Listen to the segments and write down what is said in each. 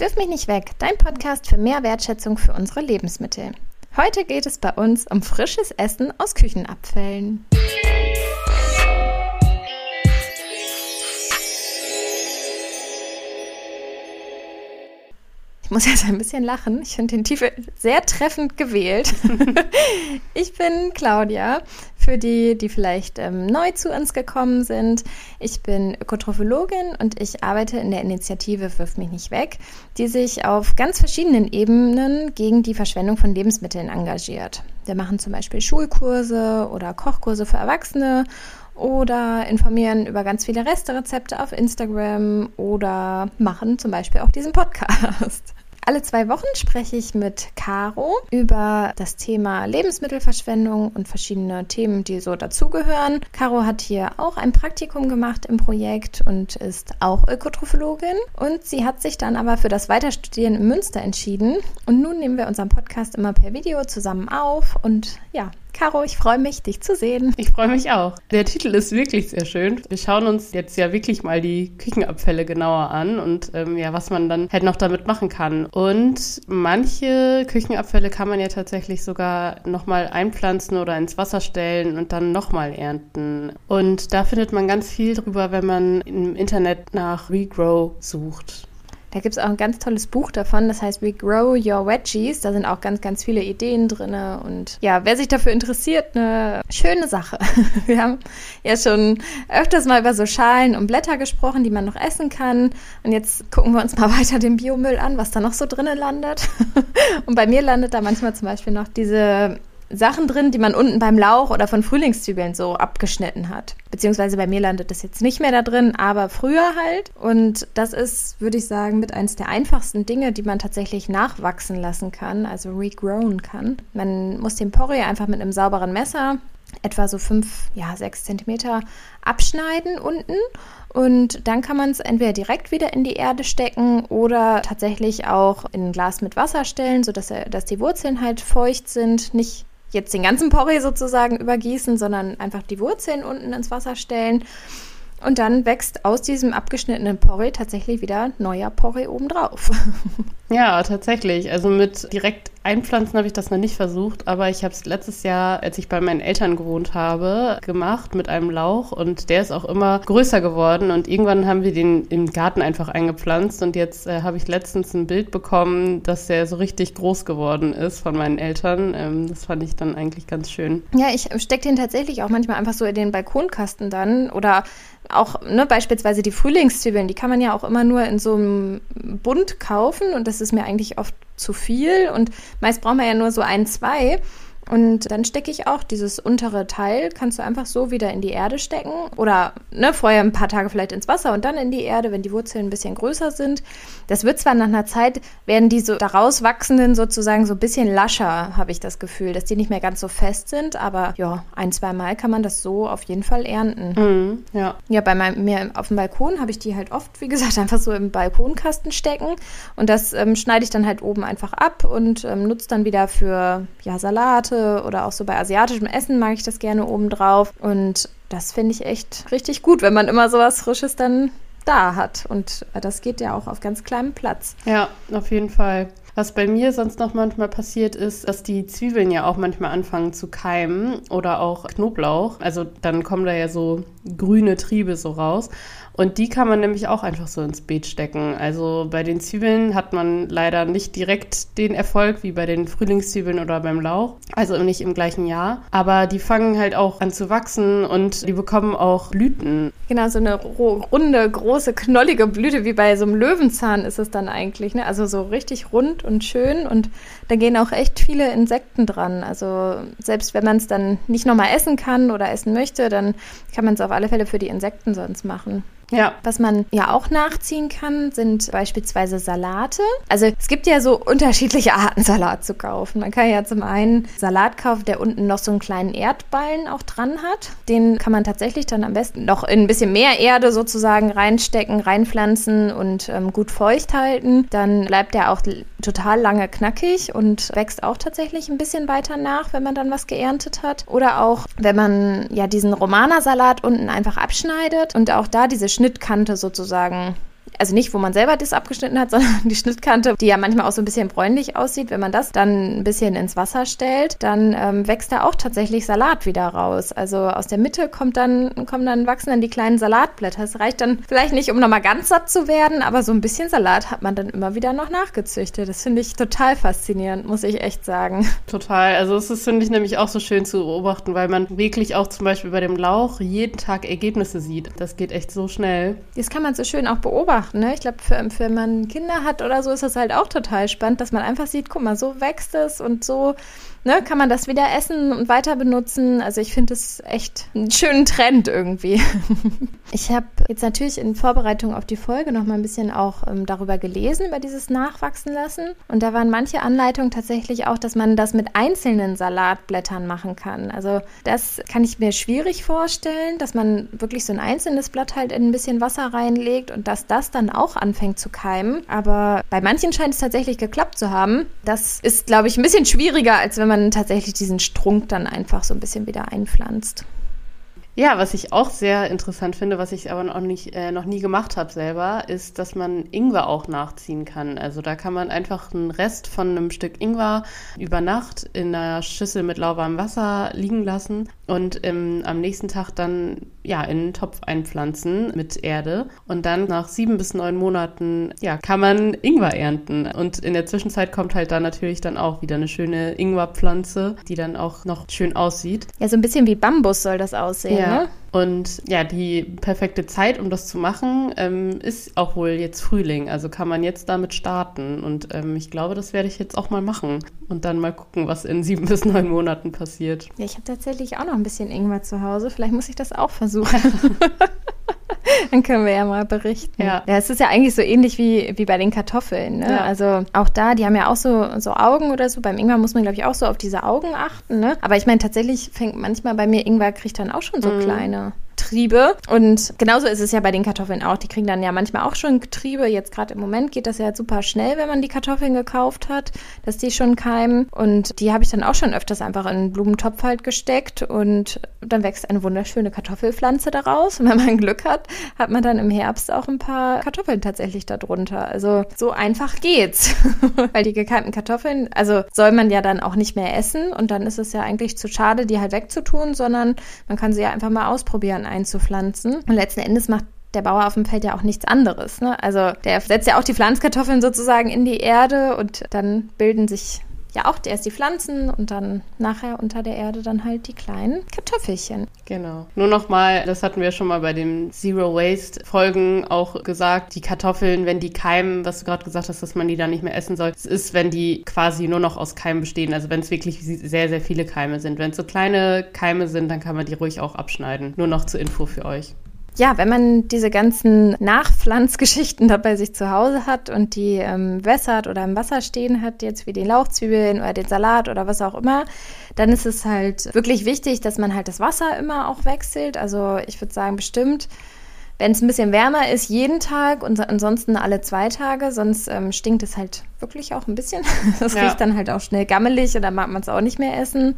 Wirf mich nicht weg, dein Podcast für mehr Wertschätzung für unsere Lebensmittel. Heute geht es bei uns um frisches Essen aus Küchenabfällen. Ich muss jetzt ein bisschen lachen. Ich finde den Titel sehr treffend gewählt. Ich bin Claudia, für die, die vielleicht neu zu uns gekommen sind. Ich bin Ökotrophologin und ich arbeite in der Initiative Wirf mich nicht weg, die sich auf ganz verschiedenen Ebenen gegen die Verschwendung von Lebensmitteln engagiert. Wir machen zum Beispiel Schulkurse oder Kochkurse für Erwachsene oder informieren über ganz viele Resterezepte auf Instagram oder machen zum Beispiel auch diesen Podcast. Alle 2 Wochen spreche ich mit Caro über das Thema Lebensmittelverschwendung und verschiedene Themen, die so dazugehören. Caro hat hier auch ein Praktikum gemacht im Projekt und ist auch Ökotrophologin. Und sie hat sich dann aber für das Weiterstudieren in Münster entschieden. Und nun nehmen wir unseren Podcast immer per Video zusammen auf. Und ja, Caro, ich freue mich, dich zu sehen. Ich freue mich auch. Der Titel ist wirklich sehr schön. Wir schauen uns jetzt ja wirklich mal die Küchenabfälle genauer an und was man dann halt noch damit machen kann. Und manche Küchenabfälle kann man ja tatsächlich sogar nochmal einpflanzen oder ins Wasser stellen und dann nochmal ernten. Und da findet man ganz viel drüber, wenn man im Internet nach We Grow sucht. Da gibt es auch ein ganz tolles Buch davon, das heißt We Grow Your Veggies. Da sind auch ganz, ganz viele Ideen drin. Und ja, wer sich dafür interessiert, eine schöne Sache. Wir haben ja schon öfters mal über so Schalen und Blätter gesprochen, die man noch essen kann. Und jetzt gucken wir uns mal weiter den Biomüll an, was da noch so drinnen landet. Und bei mir landet da manchmal zum Beispiel noch diese Sachen drin, die man unten beim Lauch oder von Frühlingszwiebeln so abgeschnitten hat. Beziehungsweise bei mir landet das jetzt nicht mehr da drin, aber früher halt. Und das ist, würde ich sagen, mit eines der einfachsten Dinge, die man tatsächlich nachwachsen lassen kann, also regrown kann. Man muss den Porree einfach mit einem sauberen Messer etwa so 5, 6 Zentimeter abschneiden unten und dann kann man es entweder direkt wieder in die Erde stecken oder tatsächlich auch in ein Glas mit Wasser stellen, sodass dass die Wurzeln halt feucht sind, nicht jetzt den ganzen Porree sozusagen übergießen, sondern einfach die Wurzeln unten ins Wasser stellen und dann wächst aus diesem abgeschnittenen Porree tatsächlich wieder neuer Porree obendrauf. Ja, tatsächlich. Also mit direkt einpflanzen habe ich das noch nicht versucht, aber ich habe es letztes Jahr, als ich bei meinen Eltern gewohnt habe, gemacht mit einem Lauch und der ist auch immer größer geworden und irgendwann haben wir den im Garten einfach eingepflanzt und jetzt habe ich letztens ein Bild bekommen, dass der so richtig groß geworden ist von meinen Eltern. Das fand ich dann eigentlich ganz schön. Ja, ich stecke den tatsächlich auch manchmal einfach so in den Balkonkasten dann oder auch beispielsweise die Frühlingszwiebeln, die kann man ja auch immer nur in so einem Bund kaufen und das ist mir eigentlich oft zu viel und meist braucht man ja nur so 1, 2 und dann stecke ich auch dieses untere Teil, kannst du einfach so wieder in die Erde stecken oder vorher ein paar Tage vielleicht ins Wasser und dann in die Erde, wenn die Wurzeln ein bisschen größer sind. Das wird zwar nach einer Zeit, werden die so daraus wachsenden sozusagen so ein bisschen lascher, habe ich das Gefühl, dass die nicht mehr ganz so fest sind, aber ja, 1, 2 Mal kann man das so auf jeden Fall ernten. Mhm, ja. Ja, bei mir auf dem Balkon habe ich die halt oft, wie gesagt, einfach so im Balkonkasten stecken und das schneide ich dann halt oben einfach ab und nutze dann wieder für Salate oder auch so bei asiatischem Essen mag ich das gerne obendrauf. Und das finde ich echt richtig gut, wenn man immer sowas Frisches dann da hat. Und das geht ja auch auf ganz kleinem Platz. Ja, auf jeden Fall. Was bei mir sonst noch manchmal passiert ist, dass die Zwiebeln ja auch manchmal anfangen zu keimen oder auch Knoblauch. Also dann kommen da ja so grüne Triebe so raus. Und die kann man nämlich auch einfach so ins Beet stecken. Also bei den Zwiebeln hat man leider nicht direkt den Erfolg wie bei den Frühlingszwiebeln oder beim Lauch. Also nicht im gleichen Jahr. Aber die fangen halt auch an zu wachsen und die bekommen auch Blüten. Genau, so eine runde, große, knollige Blüte wie bei so einem Löwenzahn ist es dann eigentlich. Ne? Also so richtig rund und schön und da gehen auch echt viele Insekten dran. Also selbst wenn man es dann nicht nochmal essen kann oder essen möchte, dann kann man es auf alle Fälle für die Insekten sonst machen. Ja. Was man ja auch nachziehen kann, sind beispielsweise Salate. Also es gibt ja so unterschiedliche Arten Salat zu kaufen. Man kann ja zum einen Salat kaufen, der unten noch so einen kleinen Erdballen auch dran hat. Den kann man tatsächlich dann am besten noch in ein bisschen mehr Erde sozusagen reinstecken, reinpflanzen und gut feucht halten. Dann bleibt der auch total lange knackig und wächst auch tatsächlich ein bisschen weiter nach, wenn man dann was geerntet hat. Oder auch, wenn man ja diesen Romana-Salat unten einfach abschneidet und auch da diese Schnittkante sozusagen also nicht, wo man selber das abgeschnitten hat, sondern die Schnittkante, die ja manchmal auch so ein bisschen bräunlich aussieht, wenn man das dann ein bisschen ins Wasser stellt, dann wächst da auch tatsächlich Salat wieder raus. Also aus der Mitte wachsen dann die kleinen Salatblätter. Das reicht dann vielleicht nicht, um nochmal ganz satt zu werden, aber so ein bisschen Salat hat man dann immer wieder noch nachgezüchtet. Das finde ich total faszinierend, muss ich echt sagen. Total. Also das finde ich nämlich auch so schön zu beobachten, weil man wirklich auch zum Beispiel bei dem Lauch jeden Tag Ergebnisse sieht. Das geht echt so schnell. Das kann man so schön auch beobachten, ne? Ich glaube, wenn man Kinder hat oder so, ist das halt auch total spannend, dass man einfach sieht, guck mal, so wächst es und so, ne, kann man das wieder essen und weiter benutzen. Also ich finde das echt einen schönen Trend irgendwie. Ich habe jetzt natürlich in Vorbereitung auf die Folge noch mal ein bisschen auch darüber gelesen, über dieses Nachwachsen lassen. Und da waren manche Anleitungen tatsächlich auch, dass man das mit einzelnen Salatblättern machen kann. Also das kann ich mir schwierig vorstellen, dass man wirklich so ein einzelnes Blatt halt in ein bisschen Wasser reinlegt und dass das dann auch anfängt zu keimen. Aber bei manchen scheint es tatsächlich geklappt zu haben. Das ist, glaube ich, ein bisschen schwieriger, als wenn man tatsächlich diesen Strunk dann einfach so ein bisschen wieder einpflanzt. Ja, was ich auch sehr interessant finde, was ich aber noch nie gemacht habe selber, ist, dass man Ingwer auch nachziehen kann. Also da kann man einfach einen Rest von einem Stück Ingwer über Nacht in einer Schüssel mit lauwarmem Wasser liegen lassen und am nächsten Tag dann ja in einen Topf einpflanzen mit Erde. Und dann nach 7 bis 9 Monaten ja, kann man Ingwer ernten. Und in der Zwischenzeit kommt halt da natürlich dann auch wieder eine schöne Ingwerpflanze, die dann auch noch schön aussieht. Ja, so ein bisschen wie Bambus soll das aussehen. Ja. Ja. Und ja, die perfekte Zeit, um das zu machen, ist auch wohl jetzt Frühling. Also kann man jetzt damit starten. Und ich glaube, das werde ich jetzt auch mal machen. Und dann mal gucken, was in 7 bis 9 Monaten passiert. Ja, ich habe tatsächlich auch noch ein bisschen Ingwer zu Hause. Vielleicht muss ich das auch versuchen. Dann können wir ja mal berichten. Ja, es ist ja eigentlich so ähnlich wie bei den Kartoffeln. Ne? Ja. Also auch da, die haben ja auch so Augen oder so. Beim Ingwer muss man, glaube ich, auch so auf diese Augen achten. Ne? Aber ich meine, tatsächlich fängt manchmal bei mir Ingwer, kriegt dann auch schon so kleine Triebe. Und genauso ist es ja bei den Kartoffeln auch. Die kriegen dann ja manchmal auch schon Triebe. Jetzt gerade im Moment geht das ja super schnell, wenn man die Kartoffeln gekauft hat, dass die schon keimen. Und die habe ich dann auch schon öfters einfach in einen Blumentopf halt gesteckt. Und dann wächst eine wunderschöne Kartoffelpflanze daraus. Und wenn man Glück hat, hat man dann im Herbst auch ein paar Kartoffeln tatsächlich darunter. Also so einfach geht's. Weil die gekeimten Kartoffeln, also soll man ja dann auch nicht mehr essen. Und dann ist es ja eigentlich zu schade, die halt wegzutun, sondern man kann sie ja einfach mal ausprobieren einzupflanzen. Und letzten Endes macht der Bauer auf dem Feld ja auch nichts anderes. Ne? Also der setzt ja auch die Pflanzkartoffeln sozusagen in die Erde und dann bilden sich ja auch erst die Pflanzen und dann nachher unter der Erde dann halt die kleinen Kartoffelchen. Genau. Nur nochmal, das hatten wir schon mal bei den Zero Waste Folgen auch gesagt, die Kartoffeln, wenn die keimen, was du gerade gesagt hast, dass man die dann nicht mehr essen soll, es ist, wenn die quasi nur noch aus Keimen bestehen, also wenn es wirklich sehr, sehr viele Keime sind. Wenn es so kleine Keime sind, dann kann man die ruhig auch abschneiden. Nur noch zur Info für euch. Ja, wenn man diese ganzen Nachpflanzgeschichten da bei sich zu Hause hat und die wässert oder im Wasser stehen hat, jetzt wie die Lauchzwiebeln oder den Salat oder was auch immer, dann ist es halt wirklich wichtig, dass man halt das Wasser immer auch wechselt. Also ich würde sagen, bestimmt, wenn es ein bisschen wärmer ist, jeden Tag und ansonsten alle 2 Tage, sonst stinkt es halt wirklich auch ein bisschen. Das riecht dann halt auch schnell gammelig und dann mag man es auch nicht mehr essen.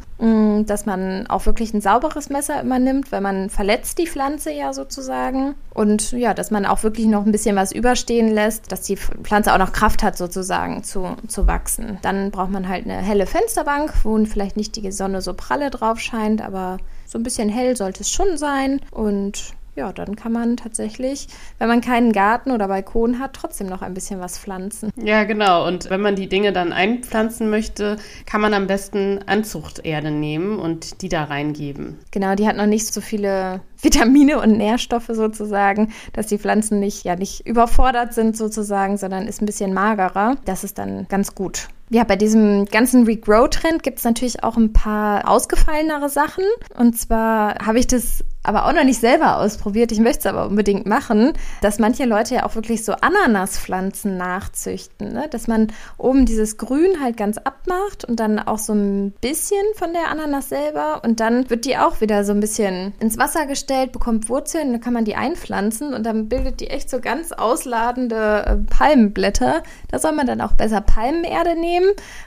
Dass man auch wirklich ein sauberes Messer immer nimmt, weil man verletzt die Pflanze ja sozusagen. Und ja, dass man auch wirklich noch ein bisschen was überstehen lässt, dass die Pflanze auch noch Kraft hat sozusagen zu wachsen. Dann braucht man halt eine helle Fensterbank, wo vielleicht nicht die Sonne so pralle drauf scheint, aber so ein bisschen hell sollte es schon sein. Und ja, dann kann man tatsächlich, wenn man keinen Garten oder Balkon hat, trotzdem noch ein bisschen was pflanzen. Ja, genau. Und wenn man die Dinge dann einpflanzen möchte, kann man am besten Anzuchterde nehmen und die da reingeben. Genau, die hat noch nicht so viele Vitamine und Nährstoffe sozusagen, dass die Pflanzen nicht überfordert sind sozusagen, sondern ist ein bisschen magerer. Das ist dann ganz gut. Ja, bei diesem ganzen Regrow-Trend gibt es natürlich auch ein paar ausgefallenere Sachen. Und zwar habe ich das aber auch noch nicht selber ausprobiert. Ich möchte es aber unbedingt machen, dass manche Leute ja auch wirklich so Ananaspflanzen nachzüchten, ne? Dass man oben dieses Grün halt ganz abmacht und dann auch so ein bisschen von der Ananas selber. Und dann wird die auch wieder so ein bisschen ins Wasser gestellt, bekommt Wurzeln, dann kann man die einpflanzen und dann bildet die echt so ganz ausladende Palmenblätter. Da soll man dann auch besser Palmenerde nehmen.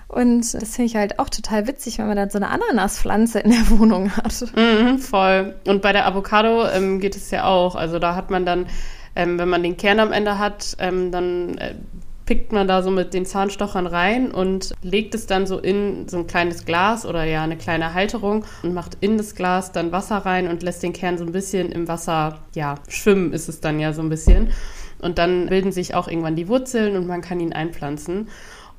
Und das finde ich halt auch total witzig, wenn man dann so eine Ananaspflanze in der Wohnung hat. Mhm, voll. Und bei der Avocado geht es ja auch. Also da hat man dann wenn man den Kern am Ende hat, dann pickt man da so mit den Zahnstochern rein und legt es dann so in so ein kleines Glas oder ja eine kleine Halterung und macht in das Glas dann Wasser rein und lässt den Kern so ein bisschen im Wasser, ja, schwimmen ist es dann ja so ein bisschen. Und dann bilden sich auch irgendwann die Wurzeln und man kann ihn einpflanzen.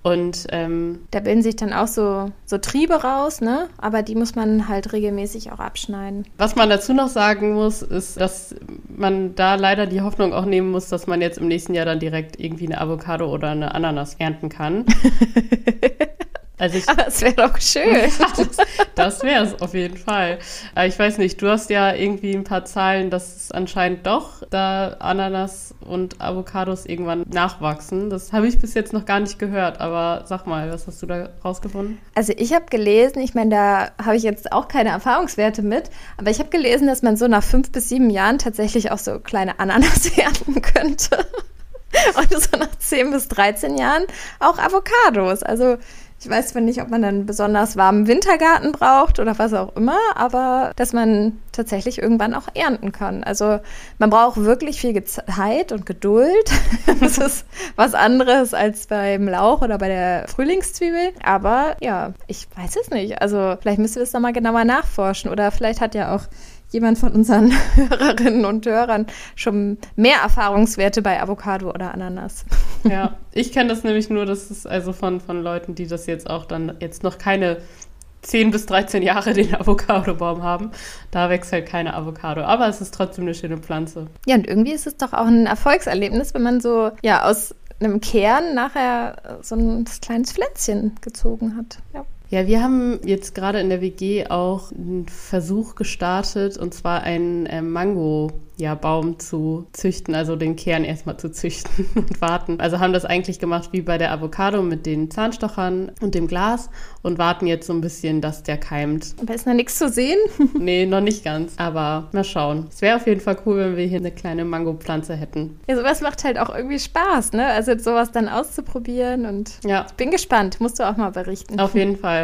Und da bilden sich dann auch so Triebe raus, ne? Aber die muss man halt regelmäßig auch abschneiden. Was man dazu noch sagen muss, ist, dass man da leider die Hoffnung auch nehmen muss, dass man jetzt im nächsten Jahr dann direkt irgendwie eine Avocado oder eine Ananas ernten kann. Also aber es wäre doch schön. Das wäre es auf jeden Fall. Aber ich weiß nicht, du hast ja irgendwie ein paar Zahlen, dass es anscheinend doch da Ananas und Avocados irgendwann nachwachsen. Das habe ich bis jetzt noch gar nicht gehört, aber sag mal, was hast du da rausgefunden? Also ich habe gelesen, ich meine, da habe ich jetzt auch keine Erfahrungswerte mit, aber ich habe gelesen, dass man so nach 5 bis 7 Jahren tatsächlich auch so kleine Ananas ernten könnte. Und so nach 10 bis 13 Jahren auch Avocados. Also ich weiß zwar nicht, ob man einen besonders warmen Wintergarten braucht oder was auch immer, aber dass man tatsächlich irgendwann auch ernten kann. Also man braucht wirklich viel Zeit und Geduld. Das ist was anderes als beim Lauch oder bei der Frühlingszwiebel. Aber ja, ich weiß es nicht. Also vielleicht müssen wir es nochmal genauer nachforschen. Oder vielleicht hat ja auch jemand von unseren Hörerinnen und Hörern schon mehr Erfahrungswerte bei Avocado oder Ananas. Ja, ich kenne das nämlich nur, dass es also von Leuten, die das jetzt auch dann jetzt noch keine 10 bis 13 Jahre den Avocadobaum haben, da wächst halt keine Avocado. Aber es ist trotzdem eine schöne Pflanze. Ja, und irgendwie ist es doch auch ein Erfolgserlebnis, wenn man so ja aus einem Kern nachher so ein kleines Pflänzchen gezogen hat. Ja. Ja, wir haben jetzt gerade in der WG auch einen Versuch gestartet, und zwar einen Mango-Baum zu züchten, also den Kern erstmal zu züchten und warten. Also haben das eigentlich gemacht wie bei der Avocado mit den Zahnstochern und dem Glas und warten jetzt so ein bisschen, dass der keimt. Aber ist noch nichts zu sehen? Nee, noch nicht ganz, aber mal schauen. Es wäre auf jeden Fall cool, wenn wir hier eine kleine Mango-Pflanze hätten. Ja, sowas macht halt auch irgendwie Spaß, ne? Also sowas dann auszuprobieren und ja. Ich bin gespannt, musst du auch mal berichten. Auf jeden Fall.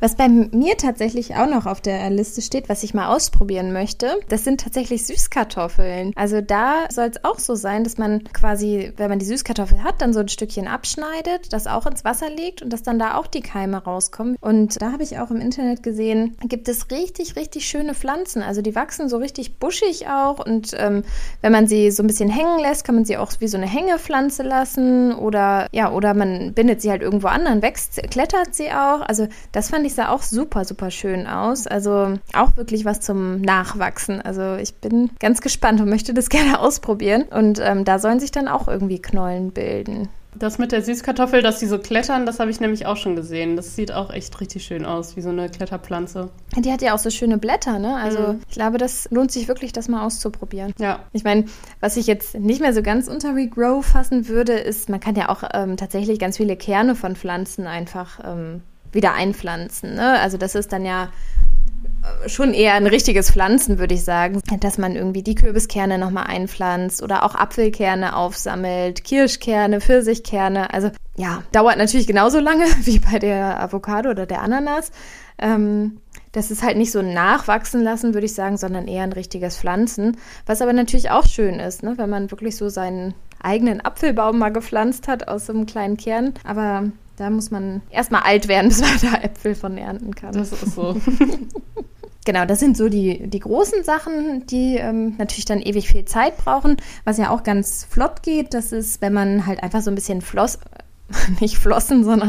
Was bei mir tatsächlich auch noch auf der Liste steht, was ich mal ausprobieren möchte, das sind tatsächlich Süßkartoffeln. Also da soll es auch so sein, dass man quasi, wenn man die Süßkartoffel hat, dann so ein Stückchen abschneidet, das auch ins Wasser legt und dass dann da auch die Keime rauskommen. Und da habe ich auch im Internet gesehen, gibt es richtig, richtig schöne Pflanzen. Also die wachsen so richtig buschig auch und wenn man sie so ein bisschen hängen lässt, kann man sie auch wie so eine Hängepflanze lassen oder man bindet sie halt irgendwo an, dann klettert sie auch. Also das fand ich sah auch super, super schön aus. Also auch wirklich was zum Nachwachsen. Also ich bin ganz gespannt und möchte das gerne ausprobieren. Und da sollen sich dann auch irgendwie Knollen bilden. Das mit der Süßkartoffel, dass die so klettern, das habe ich nämlich auch schon gesehen. Das sieht auch echt richtig schön aus, wie so eine Kletterpflanze. Die hat ja auch so schöne Blätter, ne? Also ich glaube, das lohnt sich wirklich, das mal auszuprobieren. Ja. Ich meine, was ich jetzt nicht mehr so ganz unter Regrow fassen würde, ist, man kann ja auch tatsächlich ganz viele Kerne von Pflanzen einfach wieder einpflanzen, ne? Also das ist dann ja schon eher ein richtiges Pflanzen, würde ich sagen, dass man irgendwie die Kürbiskerne nochmal einpflanzt oder auch Apfelkerne aufsammelt, Kirschkerne, Pfirsichkerne. Also ja, dauert natürlich genauso lange wie bei der Avocado oder der Ananas. Das ist halt nicht so ein Nachwachsen lassen, würde ich sagen, sondern eher ein richtiges Pflanzen, was aber natürlich auch schön ist, ne? Wenn man wirklich so seinen eigenen Apfelbaum mal gepflanzt hat aus so einem kleinen Kern. Aber da muss man erstmal alt werden, bis man da Äpfel von ernten kann. Das ist so. Genau, das sind so die großen Sachen, die natürlich dann ewig viel Zeit brauchen. Was ja auch ganz flott geht, das ist, wenn man halt einfach so ein bisschen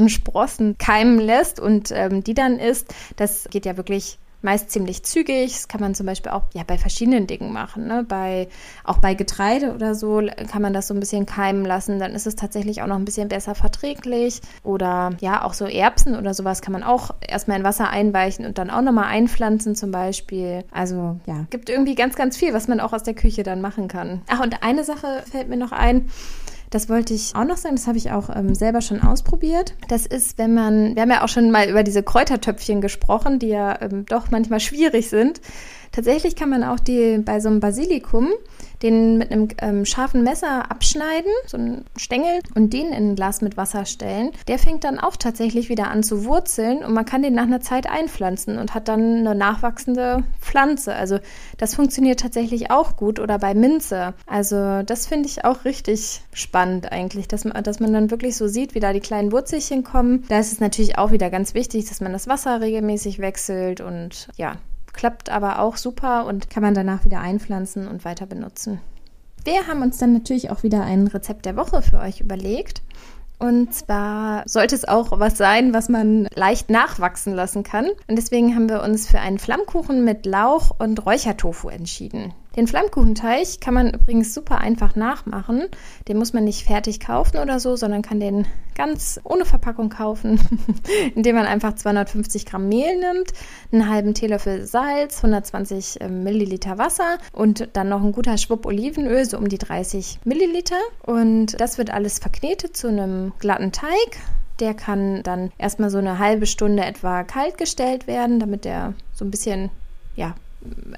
Sprossen keimen lässt und die dann isst. Das geht ja wirklich meist ziemlich zügig. Das kann man zum Beispiel auch bei verschiedenen Dingen machen, ne? Auch bei Getreide oder so kann man das so ein bisschen keimen lassen. Dann ist es tatsächlich auch noch ein bisschen besser verträglich. Oder ja, auch so Erbsen oder sowas kann man auch erstmal in Wasser einweichen und dann auch nochmal einpflanzen zum Beispiel. Also ja, gibt irgendwie ganz, ganz viel, was man auch aus der Küche dann machen kann. Ach, und eine Sache fällt mir noch ein. Das wollte ich auch noch sagen, das habe ich auch selber schon ausprobiert. Das ist, wir haben ja auch schon mal über diese Kräutertöpfchen gesprochen, die ja doch manchmal schwierig sind. Tatsächlich kann man auch bei so einem Basilikum den mit einem scharfen Messer abschneiden, so einen Stängel, und den in ein Glas mit Wasser stellen. Der fängt dann auch tatsächlich wieder an zu wurzeln und man kann den nach einer Zeit einpflanzen und hat dann eine nachwachsende Pflanze. Also das funktioniert tatsächlich auch gut, oder bei Minze. Also das finde ich auch richtig spannend eigentlich, dass man dann wirklich so sieht, wie da die kleinen Wurzelchen kommen. Da ist es natürlich auch wieder ganz wichtig, dass man das Wasser regelmäßig wechselt, und ja, klappt aber auch super und kann man danach wieder einpflanzen und weiter benutzen. Wir haben uns dann natürlich auch wieder ein Rezept der Woche für euch überlegt. Und zwar sollte es auch was sein, was man leicht nachwachsen lassen kann. Und deswegen haben wir uns für einen Flammkuchen mit Lauch und Räuchertofu entschieden. Den Flammkuchenteig kann man übrigens super einfach nachmachen. Den muss man nicht fertig kaufen oder so, sondern kann den ganz ohne Verpackung kaufen, indem man einfach 250 Gramm Mehl nimmt, einen halben Teelöffel Salz, 120 Milliliter Wasser und dann noch ein guter Schwupp Olivenöl, so um die 30 Milliliter. Und das wird alles verknetet zu einem glatten Teig. Der kann dann erstmal so eine halbe Stunde etwa kalt gestellt werden, damit der so ein bisschen, ja,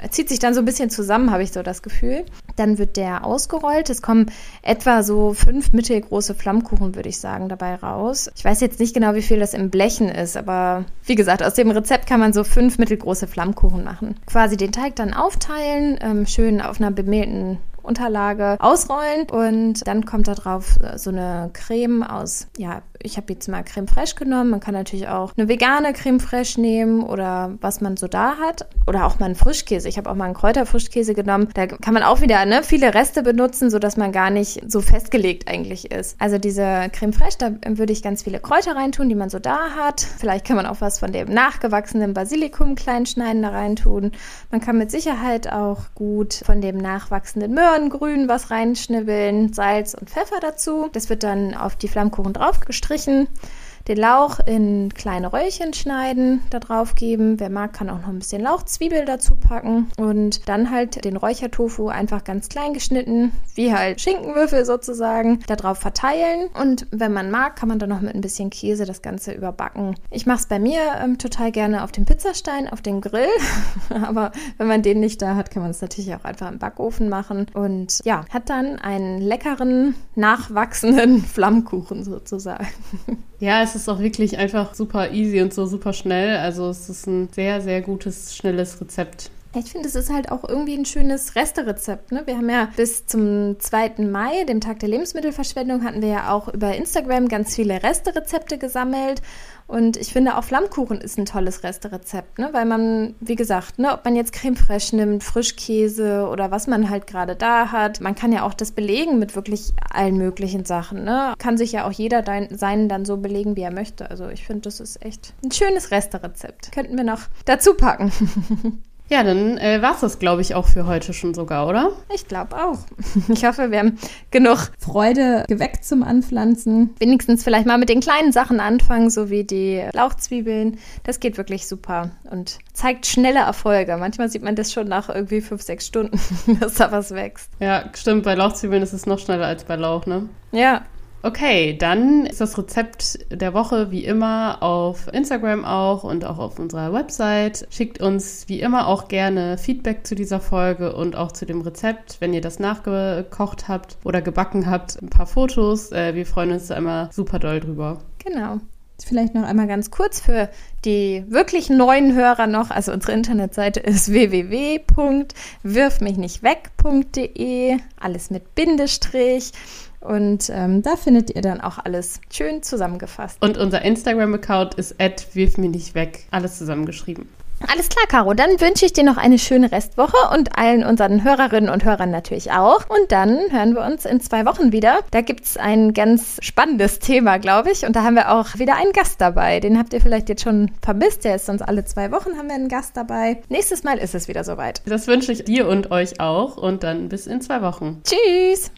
zieht sich dann so ein bisschen zusammen, habe ich so das Gefühl. Dann wird der ausgerollt. Es kommen etwa so 5 mittelgroße Flammkuchen, würde ich sagen, dabei raus. Ich weiß jetzt nicht genau, wie viel das im Blechen ist, aber wie gesagt, aus dem Rezept kann man so 5 mittelgroße Flammkuchen machen. Quasi den Teig dann aufteilen, schön auf einer bemehlten Unterlage ausrollen, und dann kommt da drauf so eine Creme aus, ja, ich habe jetzt mal Creme Fraiche genommen. Man kann natürlich auch eine vegane Creme Fraiche nehmen oder was man so da hat, oder auch mal einen Frischkäse. Ich habe auch mal einen Kräuterfrischkäse genommen. Da kann man auch wieder viele Reste benutzen, sodass man gar nicht so festgelegt eigentlich ist. Also diese Creme Fraiche, da würde ich ganz viele Kräuter reintun, die man so da hat. Vielleicht kann man auch was von dem nachgewachsenen Basilikum klein schneiden da reintun. Man kann mit Sicherheit auch gut von dem nachwachsenden Möhren, grün was reinschnibbeln, Salz und Pfeffer dazu. Das wird dann auf die Flammkuchen drauf gestrichen. Den Lauch in kleine Röllchen schneiden, da drauf geben. Wer mag, kann auch noch ein bisschen Lauchzwiebel dazu packen. Und dann halt den Räuchertofu einfach ganz klein geschnitten, wie halt Schinkenwürfel sozusagen, da drauf verteilen. Und wenn man mag, kann man dann noch mit ein bisschen Käse das Ganze überbacken. Ich mache es bei mir total gerne auf dem Pizzastein, auf dem Grill. Aber wenn man den nicht da hat, kann man es natürlich auch einfach im Backofen machen. Und ja, hat dann einen leckeren, nachwachsenden Flammkuchen sozusagen. Ja, es ist auch wirklich einfach super easy und so super schnell. Also es ist ein sehr, sehr gutes, schnelles Rezept. Ich finde, es ist halt auch irgendwie ein schönes Resterezept, ne? Wir haben ja bis zum 2. Mai, dem Tag der Lebensmittelverschwendung, hatten wir ja auch über Instagram ganz viele Resterezepte gesammelt. Und ich finde auch Flammkuchen ist ein tolles Resterezept, ne? Weil man, wie gesagt, ne, ob man jetzt Creme Fraiche nimmt, Frischkäse oder was man halt gerade da hat, man kann ja auch das belegen mit wirklich allen möglichen Sachen, ne? Kann sich ja auch jeder seinen dann so belegen, wie er möchte. Also ich finde, das ist echt ein schönes Resterezept. Könnten wir noch dazu packen. Ja, dann war es das, glaube ich, auch für heute schon sogar, oder? Ich glaube auch. Ich hoffe, wir haben genug Freude geweckt zum Anpflanzen. Wenigstens vielleicht mal mit den kleinen Sachen anfangen, so wie die Lauchzwiebeln. Das geht wirklich super und zeigt schnelle Erfolge. Manchmal sieht man das schon nach irgendwie 5-6 Stunden, dass da was wächst. Ja, stimmt. Bei Lauchzwiebeln ist es noch schneller als bei Lauch, ne? Ja. Okay, dann ist das Rezept der Woche wie immer auf Instagram auch und auch auf unserer Website. Schickt uns wie immer auch gerne Feedback zu dieser Folge und auch zu dem Rezept, wenn ihr das nachgekocht habt oder gebacken habt. Ein paar Fotos, wir freuen uns da immer super doll drüber. Genau. Vielleicht noch einmal ganz kurz für die wirklich neuen Hörer noch. Also unsere Internetseite ist www.wirfmichnichtweg.de, alles mit Bindestrich. Und da findet ihr dann auch alles schön zusammengefasst. Und unser Instagram-Account ist @wirfmichnichtweg, alles zusammengeschrieben. Alles klar, Caro. Dann wünsche ich dir noch eine schöne Restwoche und allen unseren Hörerinnen und Hörern natürlich auch. Und dann hören wir uns in 2 Wochen wieder. Da gibt es ein ganz spannendes Thema, glaube ich. Und da haben wir auch wieder einen Gast dabei. Den habt ihr vielleicht jetzt schon vermisst. Der ist sonst alle 2 Wochen haben wir einen Gast dabei. Nächstes Mal ist es wieder soweit. Das wünsche ich dir und euch auch. Und dann bis in 2 Wochen. Tschüss!